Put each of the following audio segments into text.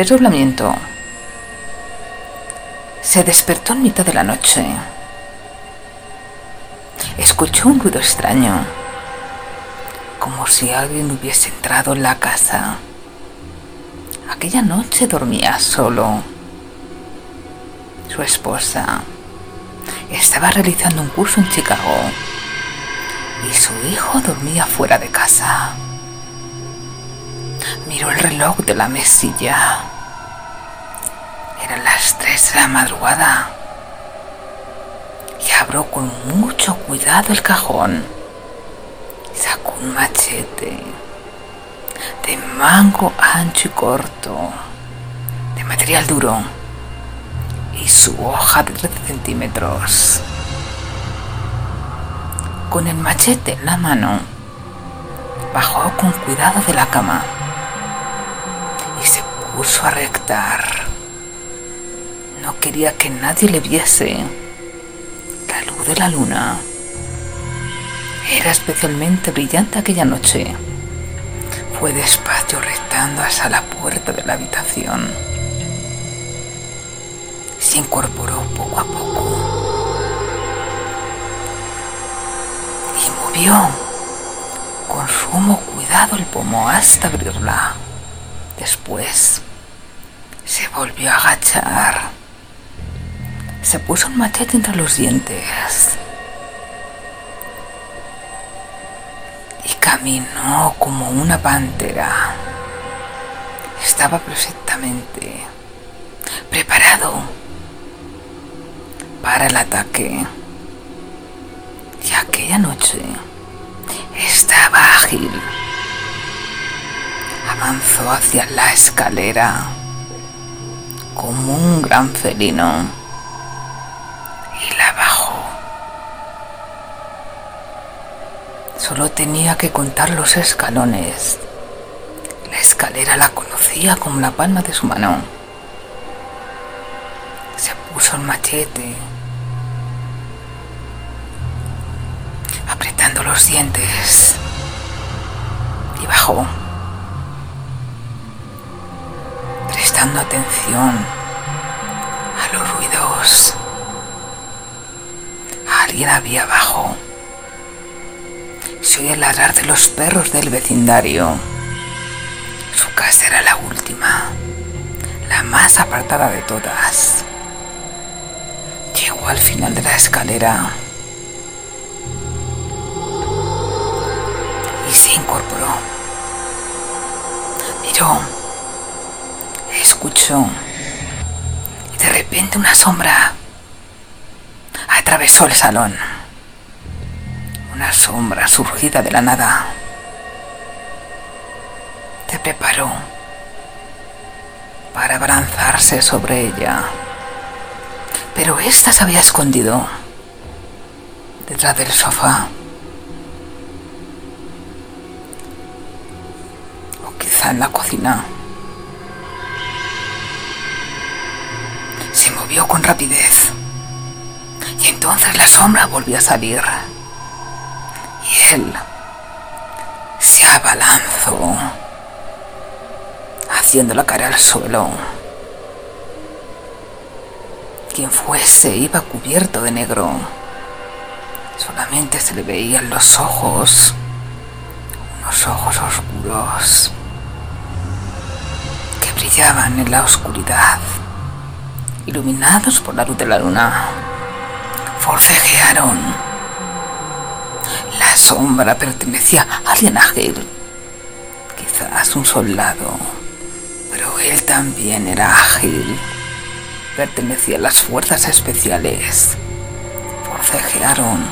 Desdoblamiento. Se despertó en mitad de la noche. Escuchó un ruido extraño, como si alguien hubiese entrado en la casa. Aquella noche dormía solo. Su esposa estaba realizando un curso en Chicago y su hijo dormía fuera de casa. Miró el reloj de la mesilla. Eran las 3 de la madrugada. Y abrió con mucho cuidado el cajón. Sacó un machete de mango ancho y corto, de material duro, y su hoja de 13 centímetros. Con el machete en la mano, bajó con cuidado de la cama y se puso a rectar. No quería que nadie le viese. La luz de la luna era especialmente brillante aquella noche. Fue despacio rectando hasta la puerta de la habitación. Se incorporó poco a poco y movió con sumo cuidado el pomo hasta abrirla. Después se volvió a agachar. Se puso un machete entre los dientes y caminó como una pantera. Estaba perfectamente preparado para el ataque. Y aquella noche estaba ágil. Avanzó hacia la escalera como un gran felino y la bajó. Solo tenía que contar los escalones. La escalera la conocía como la palma de su mano. Se puso el machete, apretando los dientes, y bajó, prestando atención a los ruidos. Alguien había abajo. Se oía el ladrar de los perros del vecindario. Su casa era la última, la más apartada de todas. Llegó al final de la escalera y se incorporó. Miró, escuchó, y de repente una sombra atravesó el salón. Una sombra surgida de la nada. Se preparó para abalanzarse sobre ella. Pero ésta se había escondido detrás del sofá. O quizá en la cocina. Se movió con rapidez. Y entonces la sombra volvió a salir. Y él se abalanzó, haciendo la cara al suelo. Quien fuese iba cubierto de negro. Solamente se le veían los ojos, unos ojos oscuros que brillaban en la oscuridad, iluminados por la luz de la luna. Forcejearon. La sombra pertenecía a alguien ágil, quizás un soldado, pero él también era ágil. Pertenecía a las fuerzas especiales. Forcejearon.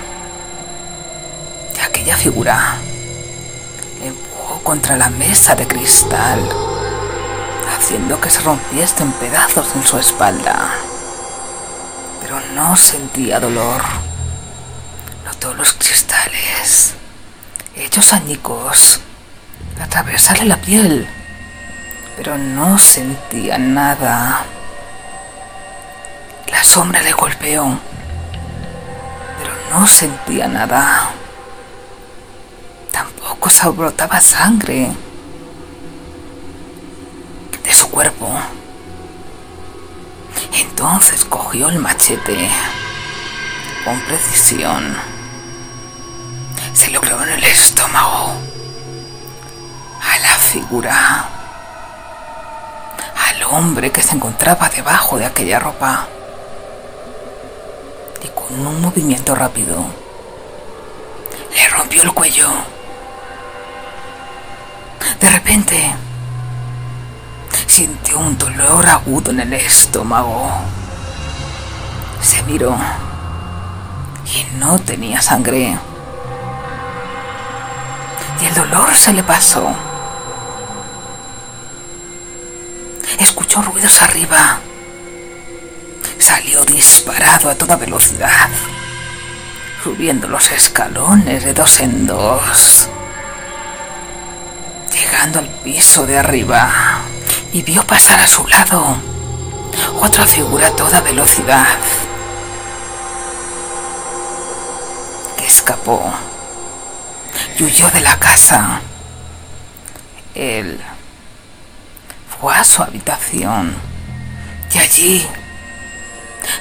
Y aquella figura le empujó contra la mesa de cristal, haciendo que se rompiese en pedazos en su espalda. Pero no sentía dolor. Notó los cristales, hechos añicos, atravesarle la piel, pero no sentía nada. La sombra le golpeó, pero no sentía nada. Tampoco se brotaba sangre de su cuerpo. Entonces cogió el machete con precisión, se lo clavó en el estómago, a la figura, al hombre que se encontraba debajo de aquella ropa, y con un movimiento rápido le rompió el cuello. De repente sintió un dolor agudo en el estómago. Se miró y no tenía sangre. Y el dolor se le pasó. Escuchó ruidos arriba. Salió disparado a toda velocidad, subiendo los escalones de dos en dos, llegando al piso de arriba. Y vio pasar a su lado otra figura a toda velocidad, que escapó y huyó de la casa. Él fue a su habitación y allí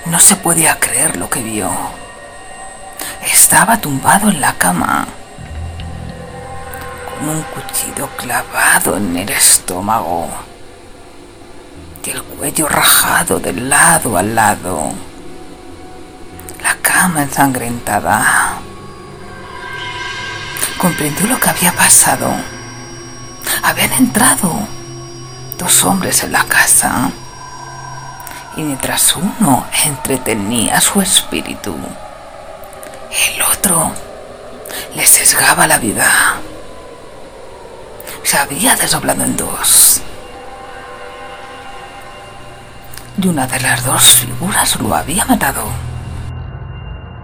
no se podía creer lo que vio. Estaba tumbado en la cama, con un cuchillo clavado en el estómago, el cuello rajado de lado a lado, la cama ensangrentada. Comprendió lo que había pasado. Habían entrado dos hombres en la casa, y mientras uno entretenía su espíritu, el otro le sesgaba la vida. Se había desdoblado en dos, y una de las dos figuras lo había matado.